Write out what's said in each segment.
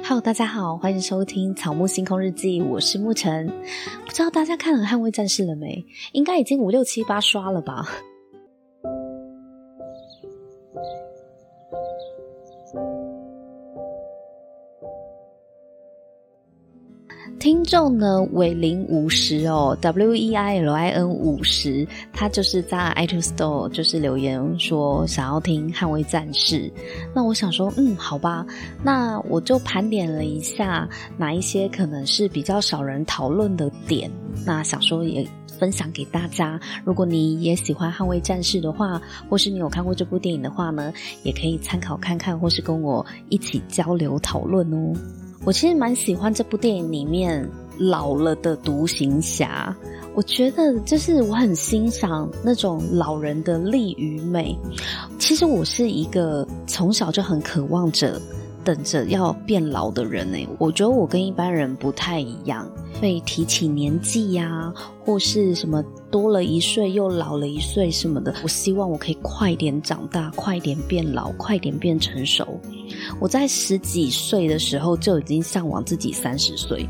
Hello， 大家好，欢迎收听草木星空日记，我是沐晨。不知道大家看了捍卫战士了没？应该已经5、6、7、8刷了吧。听众呢，伟林50哦 ，WEILIN50， 他就是在 iTunes Store 就是留言说想要听捍卫战士。那我想说，好吧，那我就盘点了一下哪一些可能是比较少人讨论的点，那想说也分享给大家。如果你也喜欢捍卫战士的话，或是你有看过这部电影的话呢，也可以参考看看，或是跟我一起交流讨论哦。我其实蛮喜欢这部电影里面老了的独行侠，我觉得就是我很欣赏那种老人的力与美。其实我是一个从小就很渴望着等着要变老的人欸，我觉得我跟一般人不太一样，所以提起年纪啊，或是什么多了1岁又老了1岁什么的，我希望我可以快点长大，快点变老，快点变成熟。我在10几岁的时候就已经向往自己30岁，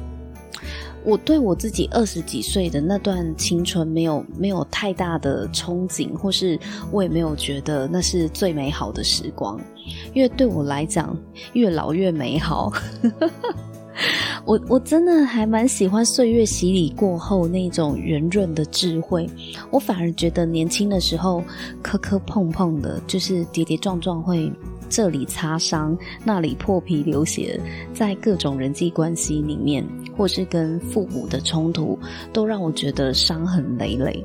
我对我自己20几岁的那段青春没有太大的憧憬，或是我也没有觉得那是最美好的时光，因为对我来讲越老越美好。我真的还蛮喜欢岁月洗礼过后那种圆润的智慧，我反而觉得年轻的时候磕磕碰碰的，就是跌跌撞撞，会这里擦伤，那里破皮流血，在各种人际关系里面，或是跟父母的冲突，都让我觉得伤痕累累。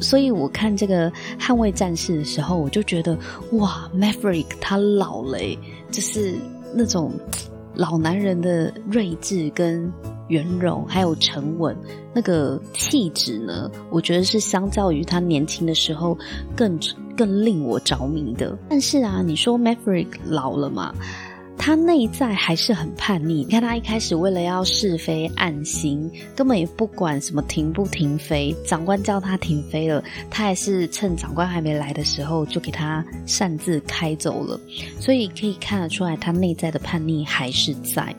所以我看这个捍卫战士的时候，我就觉得哇 Maverick 他老了耶，就是那种老男人的睿智跟圆融还有沉稳，那个气质呢，我觉得是相较于他年轻的时候更令我着迷的。但是啊，你说 Maverick 老了嘛，他内在还是很叛逆。你看他一开始为了要试飞暗心，根本也不管什么停不停飞，长官叫他停飞了，他还是趁长官还没来的时候就给他擅自开走了。所以可以看得出来他内在的叛逆还是在，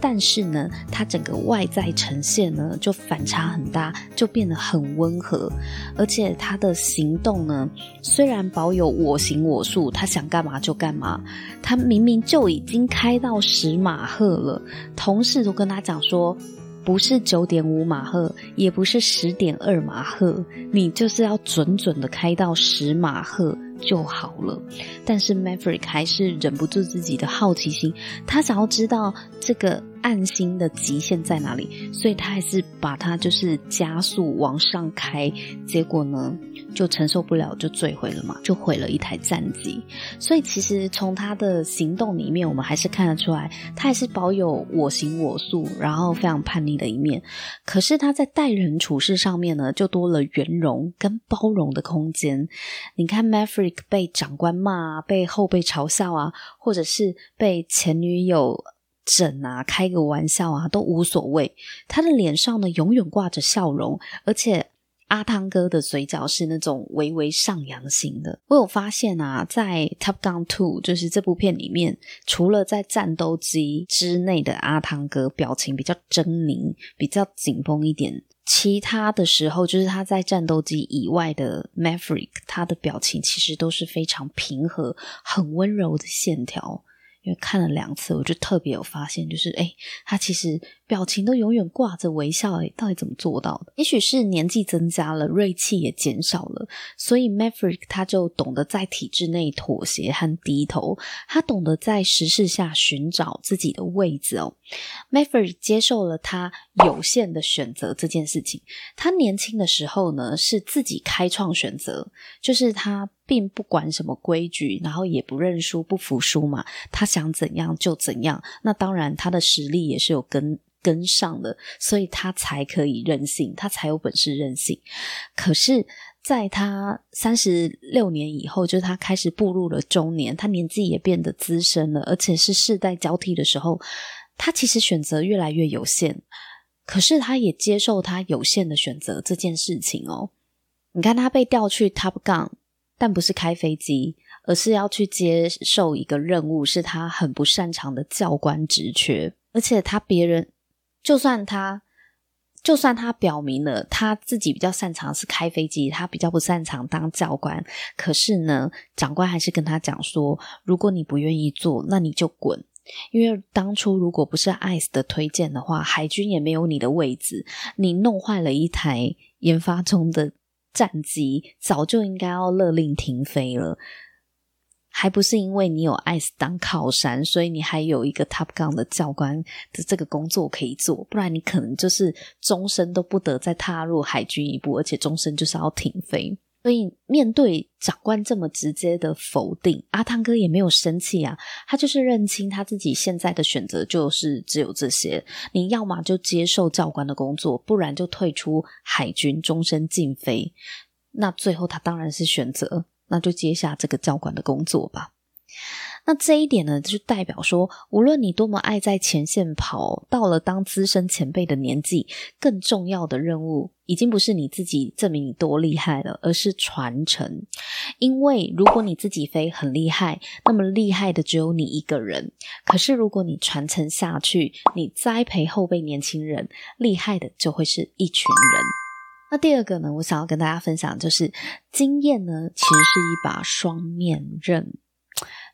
但是呢他整个外在呈现呢就反差很大，就变得很温和。而且他的行动呢虽然保有我行我素，他想干嘛就干嘛。他明明就已经开到10马赫了，同事都跟他讲说不是9.5马赫也不是10.2马赫，你就是要准准的开到10马赫就好了。但是 Maverick 还是忍不住自己的好奇心，他想要知道这个暗星的极限在哪里，所以他还是把它就是加速往上开，结果呢就承受不了就坠毁了嘛，就毁了一台战机。所以其实从他的行动里面我们还是看得出来他还是保有我行我素然后非常叛逆的一面，可是他在待人处事上面呢就多了圆融跟包容的空间。你看 Maverick 被长官骂啊，被后辈嘲笑啊，或者是被前女友整啊，开个玩笑啊，都无所谓。他的脸上呢永远挂着笑容，而且阿汤哥的嘴角是那种微微上扬型的。我有发现啊，在 Top Gun 2就是这部片里面，除了在战斗机之内的阿汤哥表情比较狰狞比较紧绷一点，其他的时候就是他在战斗机以外的 Maverick 他的表情其实都是非常平和很温柔的线条。因为看了2次我就特别有发现，就是他其实表情都永远挂着微笑，到底怎么做到的？也许是年纪增加了，锐气也减少了，所以 Maverick 他就懂得在体制内妥协和低头，他懂得在时势下寻找自己的位置哦。Maverick 接受了他有限的选择这件事情。他年轻的时候呢，是自己开创选择，就是他并不管什么规矩，然后也不认输不服输嘛，他想怎样就怎样。那当然他的实力也是有跟上的，所以他才可以任性，他才有本事任性。可是在他36年以后，就是他开始步入了中年，他年纪也变得资深了，而且是世代交替的时候，他其实选择越来越有限，可是他也接受他有限的选择这件事情哦。你看他被调去 Top Gun，但不是开飞机，而是要去接受一个任务，是他很不擅长的教官职缺。而且他别人就算他表明了他自己比较擅长是开飞机，他比较不擅长当教官，可是呢长官还是跟他讲说，如果你不愿意做那你就滚，因为当初如果不是 ICE 的推荐的话，海军也没有你的位置，你弄坏了一台研发中的战机，早就应该要勒令停飞了，还不是因为你有 ICE 当靠山，所以你还有一个 Top Gun 的教官的这个工作可以做，不然你可能就是终身都不得再踏入海军一步，而且终身就是要停飞。所以面对长官这么直接的否定，阿汤哥也没有生气啊，他就是认清他自己现在的选择就是只有这些，你要么就接受教官的工作，不然就退出海军终身禁飞。那最后他当然是选择那就接下这个教官的工作吧。那这一点呢就代表说，无论你多么爱在前线跑，到了当资深前辈的年纪，更重要的任务已经不是你自己证明你多厉害了，而是传承。因为如果你自己飞很厉害，那么厉害的只有你一个人，可是如果你传承下去，你栽培后辈年轻人，厉害的就会是一群人。那第二个呢，我想要跟大家分享就是经验呢其实是一把双面刃。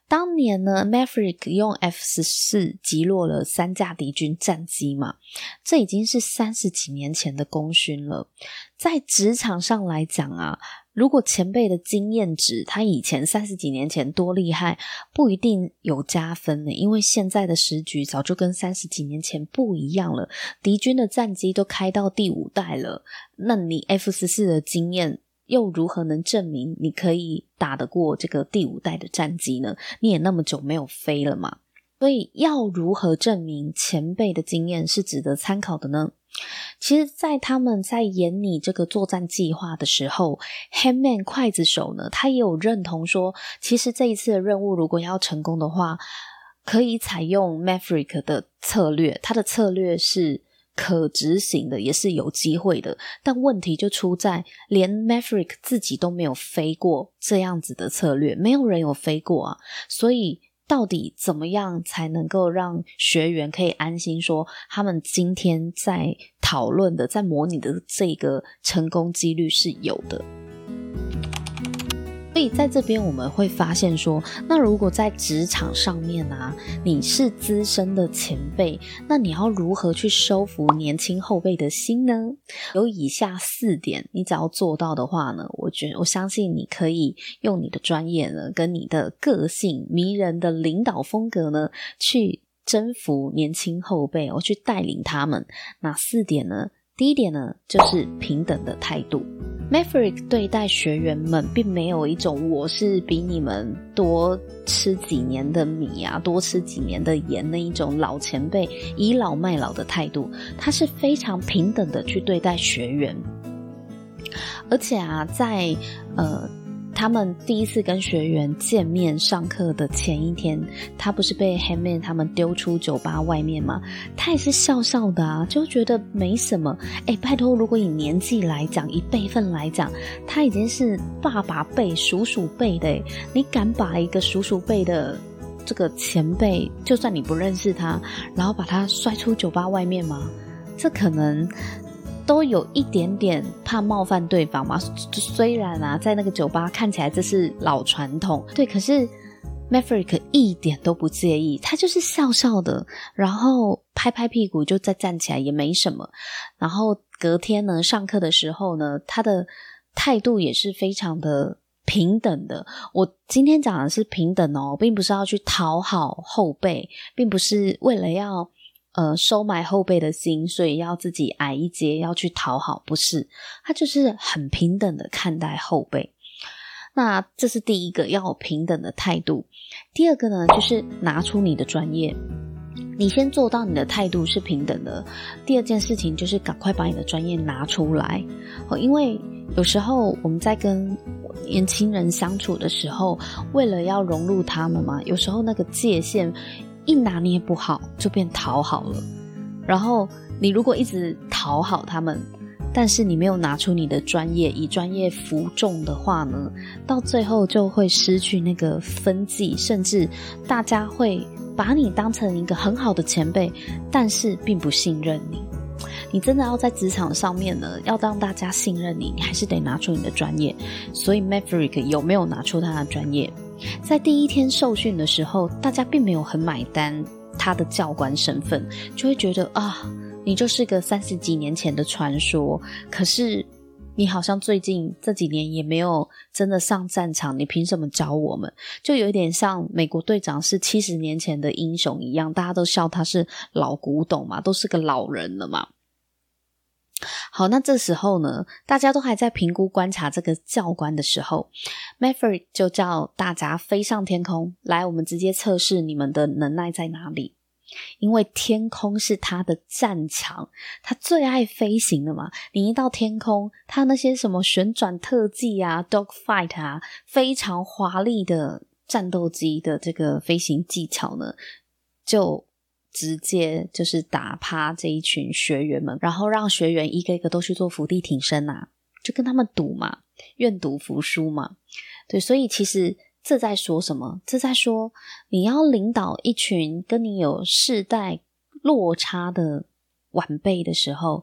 当年呢 Maverick 用 F-14 击落了3架敌军战机嘛，这已经是30几年前的功勋了。在职场上来讲啊，如果前辈的经验值他以前30几年前多厉害，不一定有加分呢，因为现在的时局早就跟30几年前不一样了，敌军的战机都开到第5代了，那你 F-14 的经验又如何能证明你可以打得过这个第5代的战机呢？你也那么久没有飞了嘛，所以要如何证明前辈的经验是值得参考的呢？其实在他们在研拟这个作战计划的时候， Hangman 刽子手呢他也有认同说，其实这一次的任务如果要成功的话，可以采用 Maverick 的策略，他的策略是可执行的，也是有机会的，但问题就出在连 Maverick 自己都没有飞过这样子的策略，没有人有飞过啊，所以到底怎么样才能够让学员可以安心说，他们今天在讨论的在模拟的这个成功几率是有的。所以在这边我们会发现说，那如果在职场上面啊，你是资深的前辈，那你要如何去收服年轻后辈的心呢？有以下4点，你只要做到的话呢，我相信你可以用你的专业呢，跟你的个性迷人的领导风格呢，去征服年轻后辈，去带领他们。哪4点呢？第一点呢，就是平等的态度。Maverick 对待学员们并没有一种我是比你们多吃几年的米啊，多吃几年的盐那一种老前辈倚老卖老的态度，他是非常平等的去对待学员。而且啊，在他们第一次跟学员见面上课的前一天，他不是被 Hangman 他们丢出酒吧外面吗？他也是笑笑的啊，就觉得没什么。拜托，如果以年纪来讲，以辈分来讲，他已经是爸爸辈、叔叔辈的耶，你敢把一个叔叔辈的这个前辈，就算你不认识他，然后把他摔出酒吧外面吗？这可能都有一点点怕冒犯对方嘛，虽然啊在那个酒吧看起来这是老传统，对，可是 Maverick 一点都不介意，他就是笑笑的，然后拍拍屁股就再站起来也没什么。然后隔天呢上课的时候呢，他的态度也是非常的平等的。我今天讲的是平等哦，并不是要去讨好后辈，并不是为了要收买后辈的心，所以要自己矮一截，要去讨好，不是，他就是很平等的看待后辈。那这是第一个，要有平等的态度。第二个呢，就是拿出你的专业，你先做到你的态度是平等的。第二件事情就是赶快把你的专业拿出来，因为有时候我们在跟年轻人相处的时候，为了要融入他们嘛，有时候那个界限一拿捏不好就变讨好了，然后你如果一直讨好他们，但是你没有拿出你的专业，以专业服众的话呢，到最后就会失去那个分际，甚至大家会把你当成一个很好的前辈，但是并不信任你。你真的要在职场上面呢，要让大家信任你，你还是得拿出你的专业。所以 Maverick 有没有拿出他的专业？在第一天受训的时候，大家并没有很买单他的教官身份，就会觉得啊，你就是个30几年前的传说，可是你好像最近这几年也没有真的上战场，你凭什么教我们？就有点像美国队长是70年前的英雄一样，大家都笑他是老古董嘛，都是个老人了嘛。好，那这时候呢，大家都还在评估观察这个教官的时候， Maverick 就叫大家飞上天空，来，我们直接测试你们的能耐在哪里。因为天空是他的战场，他最爱飞行的嘛，你一到天空，他那些什么旋转特技啊， dogfight 啊，非常华丽的战斗机的这个飞行技巧呢，就直接就是打趴这一群学员们，然后让学员一个一个都去做伏地挺身啊，就跟他们赌嘛，愿赌服输嘛。对，所以其实这在说什么？这在说你要领导一群跟你有世代落差的晚辈的时候，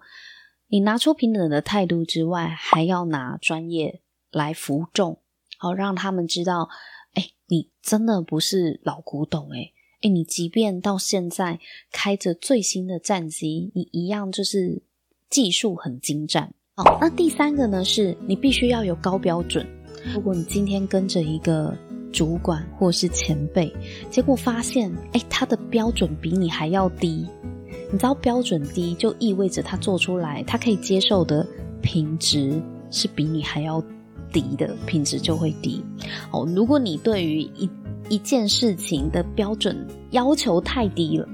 你拿出平等的态度之外，还要拿专业来服众，好让他们知道，哎，你真的不是老古董哎。诶，你即便到现在开着最新的战机，你一样就是技术很精湛。好，那第三个呢，是你必须要有高标准。如果你今天跟着一个主管或是前辈，结果发现诶，他的标准比你还要低，你知道标准低就意味着他做出来他可以接受的品质是比你还要低的，品质就会低。好，如果你对于一件事情的标准要求太低了，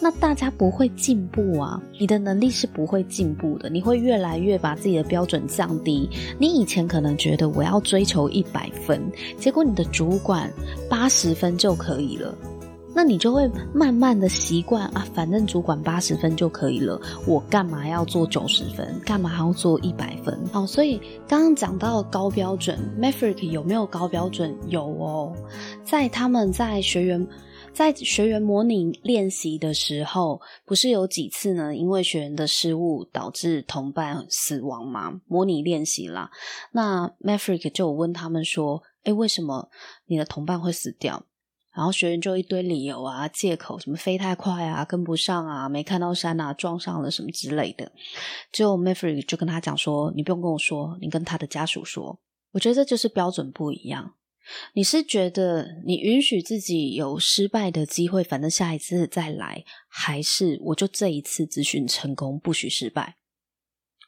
那大家不会进步啊，你的能力是不会进步的，你会越来越把自己的标准降低。你以前可能觉得我要追求100分，结果你的主管80分就可以了，那你就会慢慢的习惯啊，反正主管80分就可以了，我干嘛要做90分，干嘛要做100分？好，所以刚刚讲到高标准， Maverick 有没有高标准？有哦，在他们在学员模拟练习的时候，不是有几次呢，因为学员的失误导致同伴死亡吗？模拟练习啦，那 Maverick 就有问他们说，诶，为什么你的同伴会死掉？然后学员就一堆理由啊，借口，什么飞太快啊，跟不上啊，没看到山啊，撞上了什么之类的。最后 Maverick 就跟他讲说，你不用跟我说，你跟他的家属说。我觉得这就是标准不一样。你是觉得你允许自己有失败的机会，反正下一次再来，还是我就这一次只许成功，不许失败？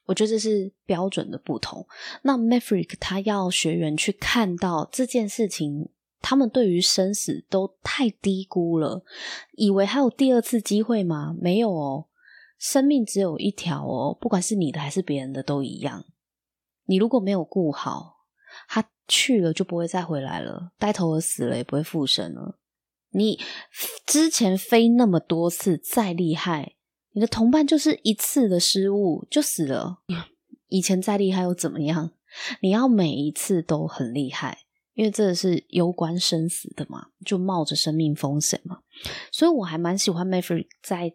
我觉得这是标准的不同。那 Maverick 他要学员去看到这件事情，他们对于生死都太低估了，以为还有第二次机会吗？没有哦，生命只有一条哦，不管是你的还是别人的都一样。你如果没有顾好，他去了就不会再回来了，呆头鹅死了也不会复生了。你之前飞那么多次，再厉害，你的同伴就是一次的失误就死了，以前再厉害又怎么样？你要每一次都很厉害，因为这是攸关生死的嘛，就冒着生命风险嘛。所以我还蛮喜欢 Maverick 在，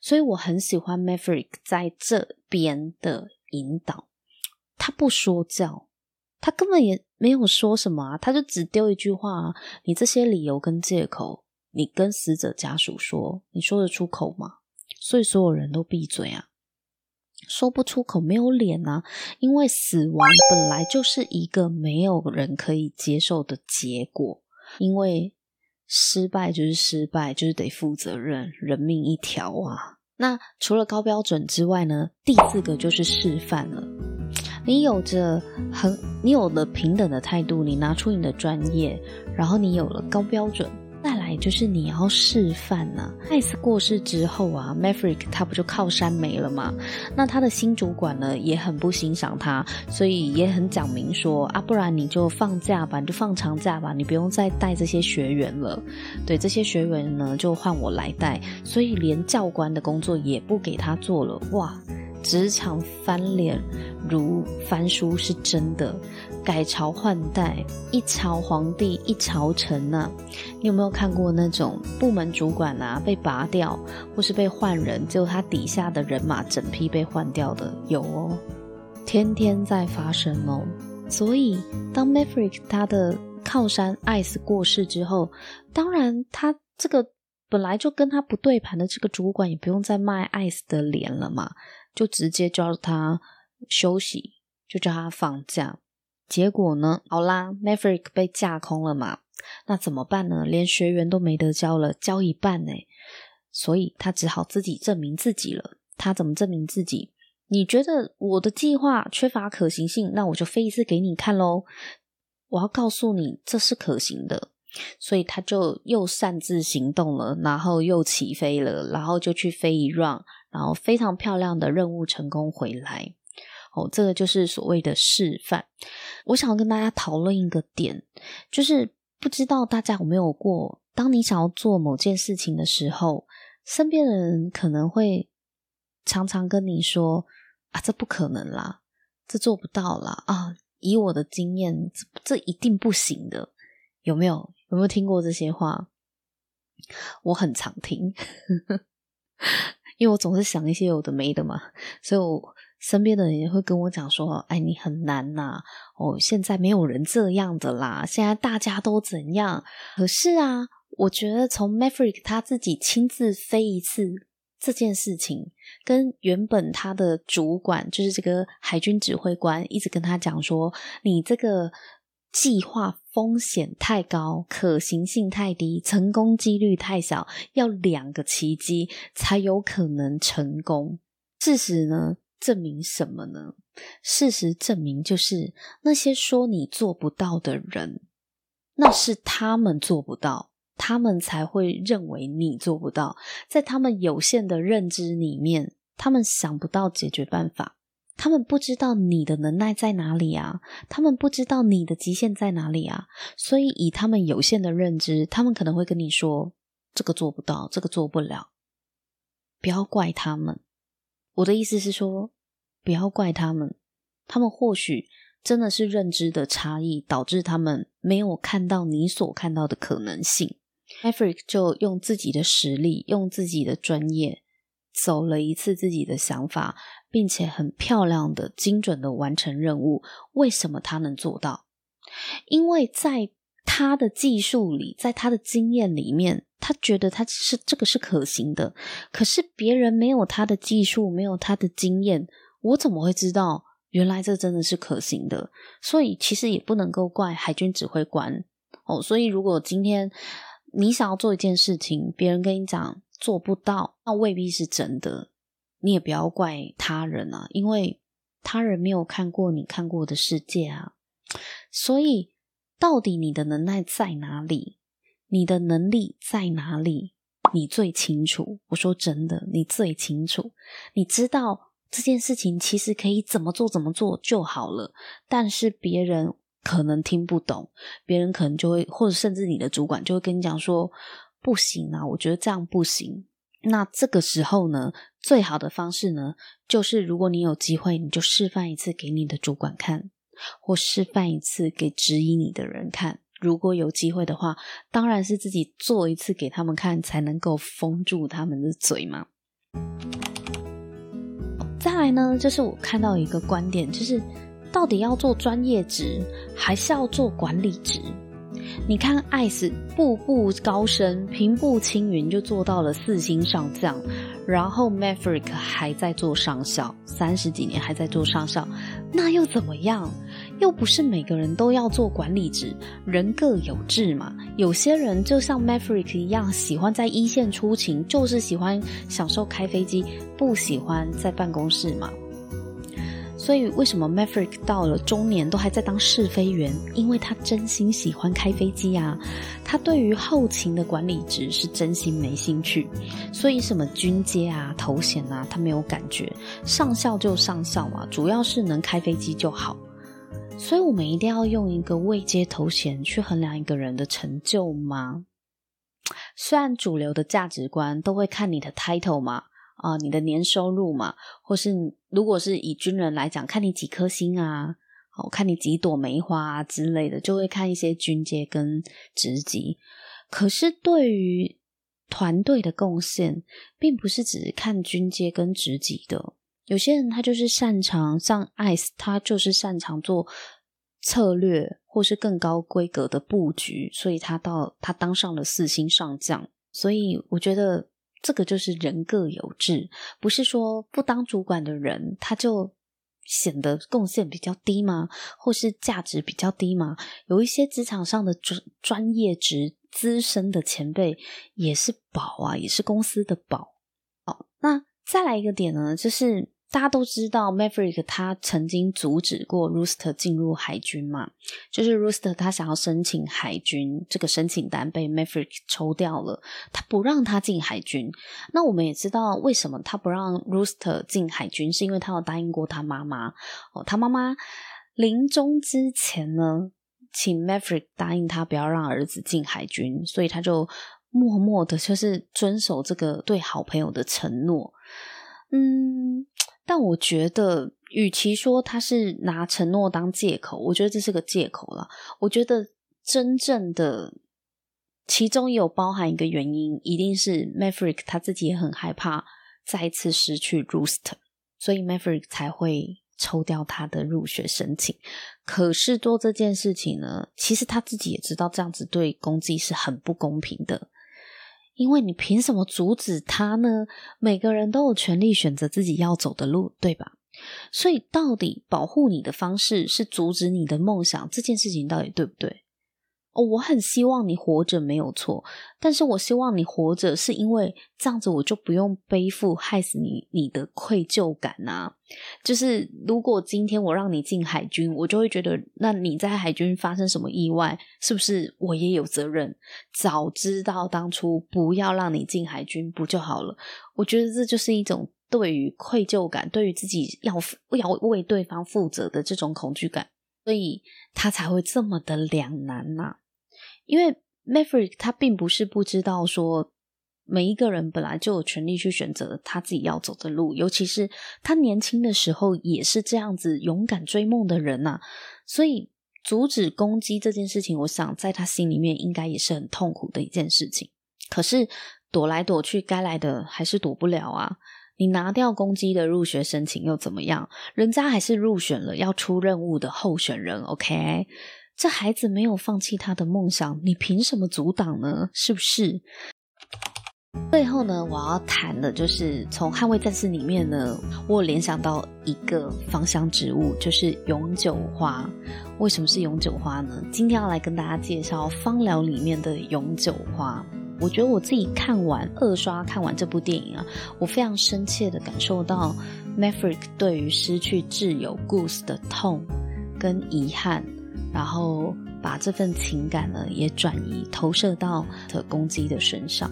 所以我很喜欢 Maverick 在这边的引导。他不说教，他根本也没有说什么啊，他就只丢一句话啊，你这些理由跟借口，你跟死者家属说，你说得出口吗？所以所有人都闭嘴啊。说不出口，没有脸啊，因为死亡本来就是一个没有人可以接受的结果，因为失败就是失败，就是得负责任，人命一条啊。那除了高标准之外呢，第四个就是示范了。你有了平等的态度，你拿出你的专业，然后你有了高标准，再来就是你要示范啊。ICE 过世之后啊， Maverick 他不就靠山没了吗？那他的新主管呢也很不欣赏他，所以也很讲明说啊，不然你就放假吧，你就放长假吧，你不用再带这些学员了，对，这些学员呢就换我来带，所以连教官的工作也不给他做了。哇，职场翻脸如翻书是真的，改朝换代，一朝皇帝一朝臣啊。你有没有看过那种部门主管啊被拔掉或是被换人，只有他底下的人马整批被换掉的？有哦，天天在发生哦。所以当 Maverick 他的靠山 ICE 过世之后，当然他这个本来就跟他不对盘的这个主管也不用再卖 ICE 的脸了嘛，就直接叫他休息，就叫他放假。结果呢，好啦， Maverick 被架空了嘛，那怎么办呢？连学员都没得教了，教一半耶。所以他只好自己证明自己了。他怎么证明自己？你觉得我的计划缺乏可行性，那我就飞一次给你看咯，我要告诉你这是可行的。所以他就又擅自行动了，然后又起飞了，然后就去飞一 round， 然后非常漂亮的任务成功回来。哦，这个就是所谓的示范。我想要跟大家讨论一个点，就是不知道大家有没有过，当你想要做某件事情的时候，身边的人可能会常常跟你说啊，这不可能啦，这做不到啦，啊，以我的经验， 这一定不行的。有没有听过这些话？我很常听因为我总是想一些有的没的嘛，所以我身边的人也会跟我讲说，哎，你很难呐，哦，现在没有人这样的啦，现在大家都怎样。可是啊，我觉得从 Maverick 他自己亲自飞一次这件事情，跟原本他的主管，就是这个海军指挥官一直跟他讲说，你这个计划风险太高，可行性太低，成功几率太小，要两个奇迹才有可能成功。事实呢证明什么呢？事实证明就是那些说你做不到的人，那是他们做不到，他们才会认为你做不到。在他们有限的认知里面，他们想不到解决办法，他们不知道你的能耐在哪里啊，他们不知道你的极限在哪里啊。所以以他们有限的认知，他们可能会跟你说这个做不到，这个做不了。不要怪他们，我的意思是说不要怪他们，他们或许真的是认知的差异导致他们没有看到你所看到的可能性。 Maverick 就用自己的实力，用自己的专业走了一次自己的想法，并且很漂亮的精准的完成任务。为什么他能做到？因为在他的技术里，在他的经验里面，他觉得他是这个是可行的。可是别人没有他的技术，没有他的经验，我怎么会知道原来这真的是可行的？所以其实也不能够怪海军指挥官哦。所以如果今天你想要做一件事情，别人跟你讲做不到，那未必是真的，你也不要怪他人啊，因为他人没有看过你看过的世界啊。所以到底你的能耐在哪里，你的能力在哪里，你最清楚。我说真的，你最清楚，你知道这件事情其实可以怎么做怎么做就好了。但是别人可能听不懂，别人可能就会，或者甚至你的主管就会跟你讲说不行啊，我觉得这样不行。那这个时候呢，最好的方式呢，就是如果你有机会，你就示范一次给你的主管看，或示范一次给指引你的人看。如果有机会的话，当然是自己做一次给他们看，才能够封住他们的嘴嘛。再来呢，就是我看到一个观点，就是到底要做专业职，还是要做管理职？你看 ICE 步步高升，平步青云就做到了4星上将，然后 Maverick 还在做上校，30几年还在做上校，那又怎么样？又不是每个人都要做管理职，人各有志嘛。有些人就像 Maverick 一样，喜欢在一线出勤，就是喜欢享受开飞机，不喜欢在办公室嘛。所以为什么 Maverick 到了中年都还在当试飞员？因为他真心喜欢开飞机啊，他对于后勤的管理职是真心没兴趣，所以什么军阶啊、头衔啊，他没有感觉。上校就上校嘛，主要是能开飞机就好。所以我们一定要用一个位阶头衔去衡量一个人的成就吗？虽然主流的价值观都会看你的 title 嘛，你的年收入嘛，或是如果是以军人来讲，看你几颗星啊，看你几朵梅花啊之类的，就会看一些军阶跟职级。可是对于团队的贡献，并不是只看军阶跟职级的。有些人他就是擅长，像 ICE 他就是擅长做策略或是更高规格的布局，所以他当上了4星上将。所以我觉得这个就是人各有志，不是说不当主管的人他就显得贡献比较低吗？或是价值比较低吗？有一些职场上的专业职资深的前辈也是宝啊，也是公司的宝。好，那再来一个点呢，就是大家都知道 Maverick 他曾经阻止过 Rooster 进入海军嘛，就是 Rooster 他想要申请海军，这个申请单被 Maverick 抽掉了，他不让他进海军。那我们也知道为什么他不让 Rooster 进海军，是因为他有答应过他妈妈他妈妈临终之前呢，请 Maverick 答应他不要让儿子进海军，所以他就默默的就是遵守这个对好朋友的承诺。但我觉得与其说他是拿承诺当借口，我觉得这是个借口啦。我觉得真正的其中有包含一个原因，一定是 Maverick 他自己也很害怕再一次失去 Rooster， 所以 Maverick 才会抽掉他的入学申请。可是做这件事情呢，其实他自己也知道这样子对公祭是很不公平的，因为你凭什么阻止他呢？每个人都有权利选择自己要走的路，对吧？所以到底保护你的方式是阻止你的梦想，这件事情到底对不对？我很希望你活着没有错，但是我希望你活着是因为这样子我就不用背负害死你的愧疚感啊。就是如果今天我让你进海军，我就会觉得那你在海军发生什么意外，是不是我也有责任？早知道当初不要让你进海军不就好了？我觉得这就是一种对于愧疚感，对于自己要为对方负责的这种恐惧感，所以他才会这么的两难啊。因为 Maverick 他并不是不知道说每一个人本来就有权利去选择他自己要走的路，尤其是他年轻的时候也是这样子勇敢追梦的人啊，所以阻止攻击这件事情，我想在他心里面应该也是很痛苦的一件事情。可是躲来躲去，该来的还是躲不了啊。你拿掉攻击的入学申请又怎么样？人家还是入选了要出任务的候选人 OK，这孩子没有放弃他的梦想，你凭什么阻挡呢？是不是？最后呢，我要谈的就是从捍卫战士里面呢，我联想到一个芳香植物，就是永久花。为什么是永久花呢？今天要来跟大家介绍芳疗里面的永久花。我觉得我自己看完这部电影啊，我非常深切的感受到 Maverick 对于失去挚友 Goose 的痛跟遗憾，然后把这份情感呢也转移投射到攻击的身上。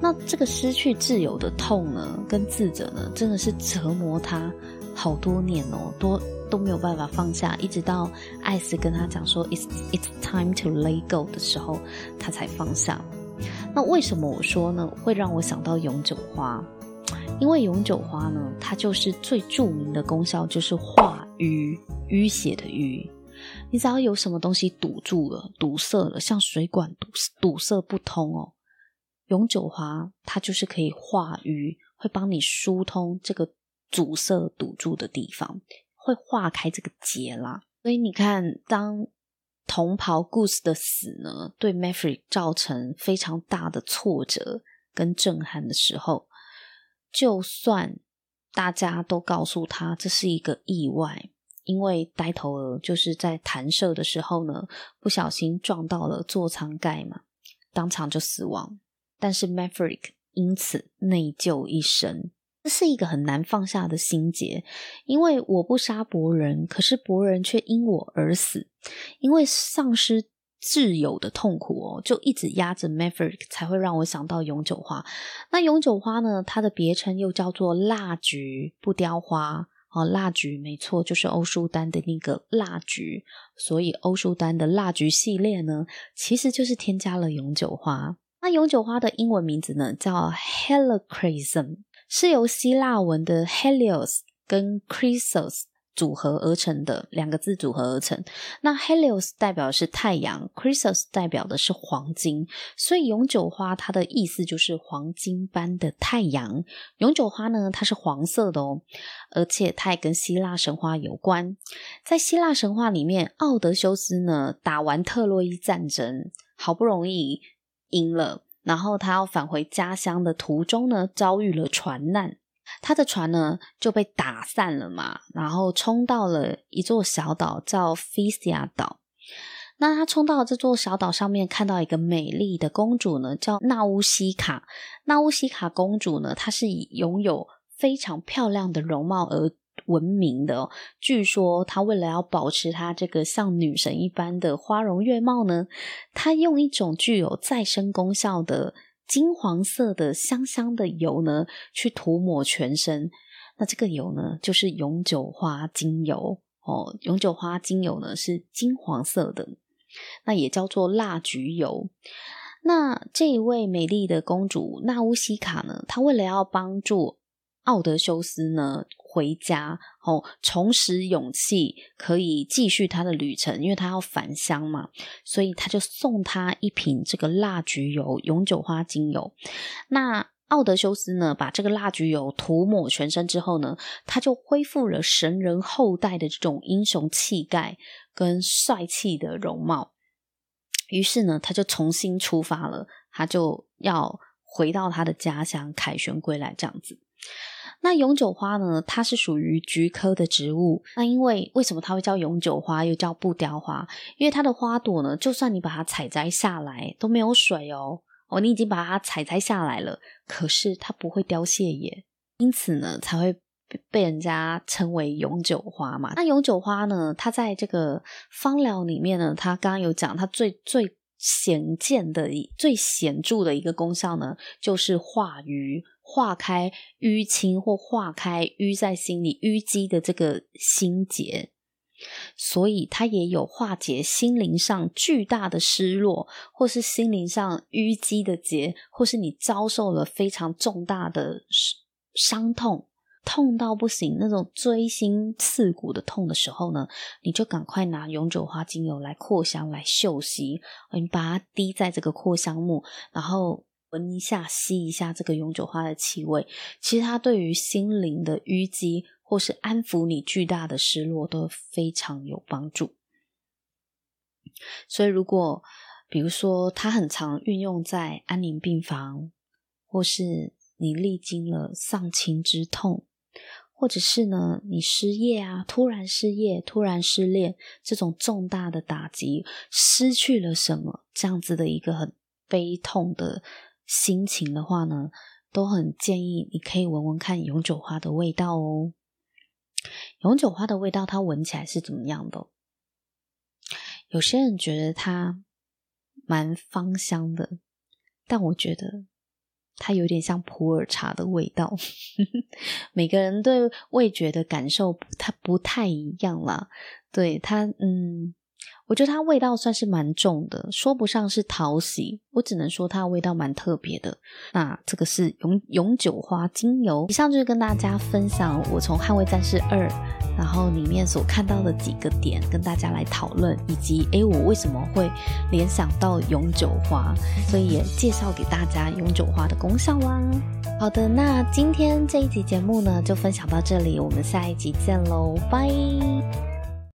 那这个失去挚友的痛呢跟自责呢，真的是折磨他好多年哦，都没有办法放下，一直到艾斯跟他讲说 It's time to let go 的时候他才放下。那为什么我说呢会让我想到永久花？因为永久花呢，它就是最著名的功效就是化瘀，淤血的瘀。你只要有什么东西堵住了，堵塞了，像水管 堵塞不通哦，永久花它就是可以化瘀，会帮你疏通这个阻塞堵住的地方，会化开这个结啦。所以你看，当同袍 Goose 的死呢对 Maverick 造成非常大的挫折跟震撼的时候，就算大家都告诉他这是一个意外，因为呆头鹅就是在弹射的时候呢，不小心撞到了座舱盖嘛，当场就死亡。但是 Maverick 因此内疚一生，这是一个很难放下的心结。因为我不杀伯仁，可是伯仁却因我而死。因为丧失挚友的痛苦哦，就一直压着 Maverick， 才会让我想到永久花。那永久花呢，它的别称又叫做蜡菊不凋花。蜡菊没错，就是欧舒丹的那个蜡菊，所以欧舒丹的蜡菊系列呢其实就是添加了永久花。那永久花的英文名字呢叫 Helichrysum，是由希腊文的 Helios 跟 Chrysos 组合而成的，两个字组合而成。那 Helios 代表的是太阳， Chrysos 代表的是黄金，所以永久花它的意思就是黄金般的太阳。永久花呢，它是黄色的哦，而且它也跟希腊神话有关。在希腊神话里面，奥德修斯呢打完特洛伊战争，好不容易赢了，然后他要返回家乡的途中呢，遭遇了船难，他的船呢就被打散了嘛，然后冲到了一座小岛叫菲西亚岛。那他冲到这座小岛上面，看到一个美丽的公主呢，叫纳乌西卡。纳乌西卡公主呢，她是以拥有非常漂亮的容貌而闻名的哦。据说她为了要保持她这个像女神一般的花容月貌呢，她用一种具有再生功效的金黄色的香香的油呢去涂抹全身。那这个油呢就是永久花精油哦。永久花精油呢是金黄色的，那也叫做蜡菊油。那这一位美丽的公主纳乌西卡呢，她为了要帮助奥德修斯呢回家哦，重拾勇气可以继续他的旅程，因为他要返乡嘛，所以他就送他一瓶这个蜡菊油，永久花精油。那奥德修斯呢把这个蜡菊油涂抹全身之后呢，他就恢复了神人后代的这种英雄气概跟帅气的容貌。于是呢他就重新出发了，他就要回到他的家乡，凯旋归来这样子。那永久花呢，它是属于菊科的植物。那因为为什么它会叫永久花又叫不凋花？因为它的花朵呢，就算你把它采摘下来都没有水哦，你已经把它采摘下来了，可是它不会凋谢耶，因此呢才会被人家称为永久花嘛。那永久花呢，它在这个芳疗里面呢，它刚刚有讲，它最显见的最显著的一个功效呢，就是化瘀，化开淤青或化开淤在心里淤积的这个心结，所以它也有化解心灵上巨大的失落，或是心灵上淤积的结，或是你遭受了非常重大的伤痛，痛到不行，那种锥心刺骨的痛的时候呢，你就赶快拿永久花精油来扩香，来嗅吸，你把它滴在这个扩香木，然后闻一下吸一下这个永久花的气味。其实它对于心灵的淤积或是安抚你巨大的失落都非常有帮助。所以如果比如说它很常运用在安宁病房，或是你历经了丧亲之痛，或者是呢你失业啊，突然失业突然失恋，这种重大的打击，失去了什么，这样子的一个很悲痛的心情的话呢，都很建议你可以闻闻看永久花的味道哦。永久花的味道它闻起来是怎么样的？有些人觉得它蛮芳香的，但我觉得它有点像普洱茶的味道每个人对味觉的感受它不太一样啦。对它我觉得它味道算是蛮重的，说不上是讨喜，我只能说它的味道蛮特别的。那这个是永久花精油。以上就是跟大家分享我从捍卫战士2然后里面所看到的几个点跟大家来讨论，以及我为什么会联想到永久花，所以也介绍给大家永久花的功效啦。好的，那今天这一集节目呢就分享到这里，我们下一集见喽，拜。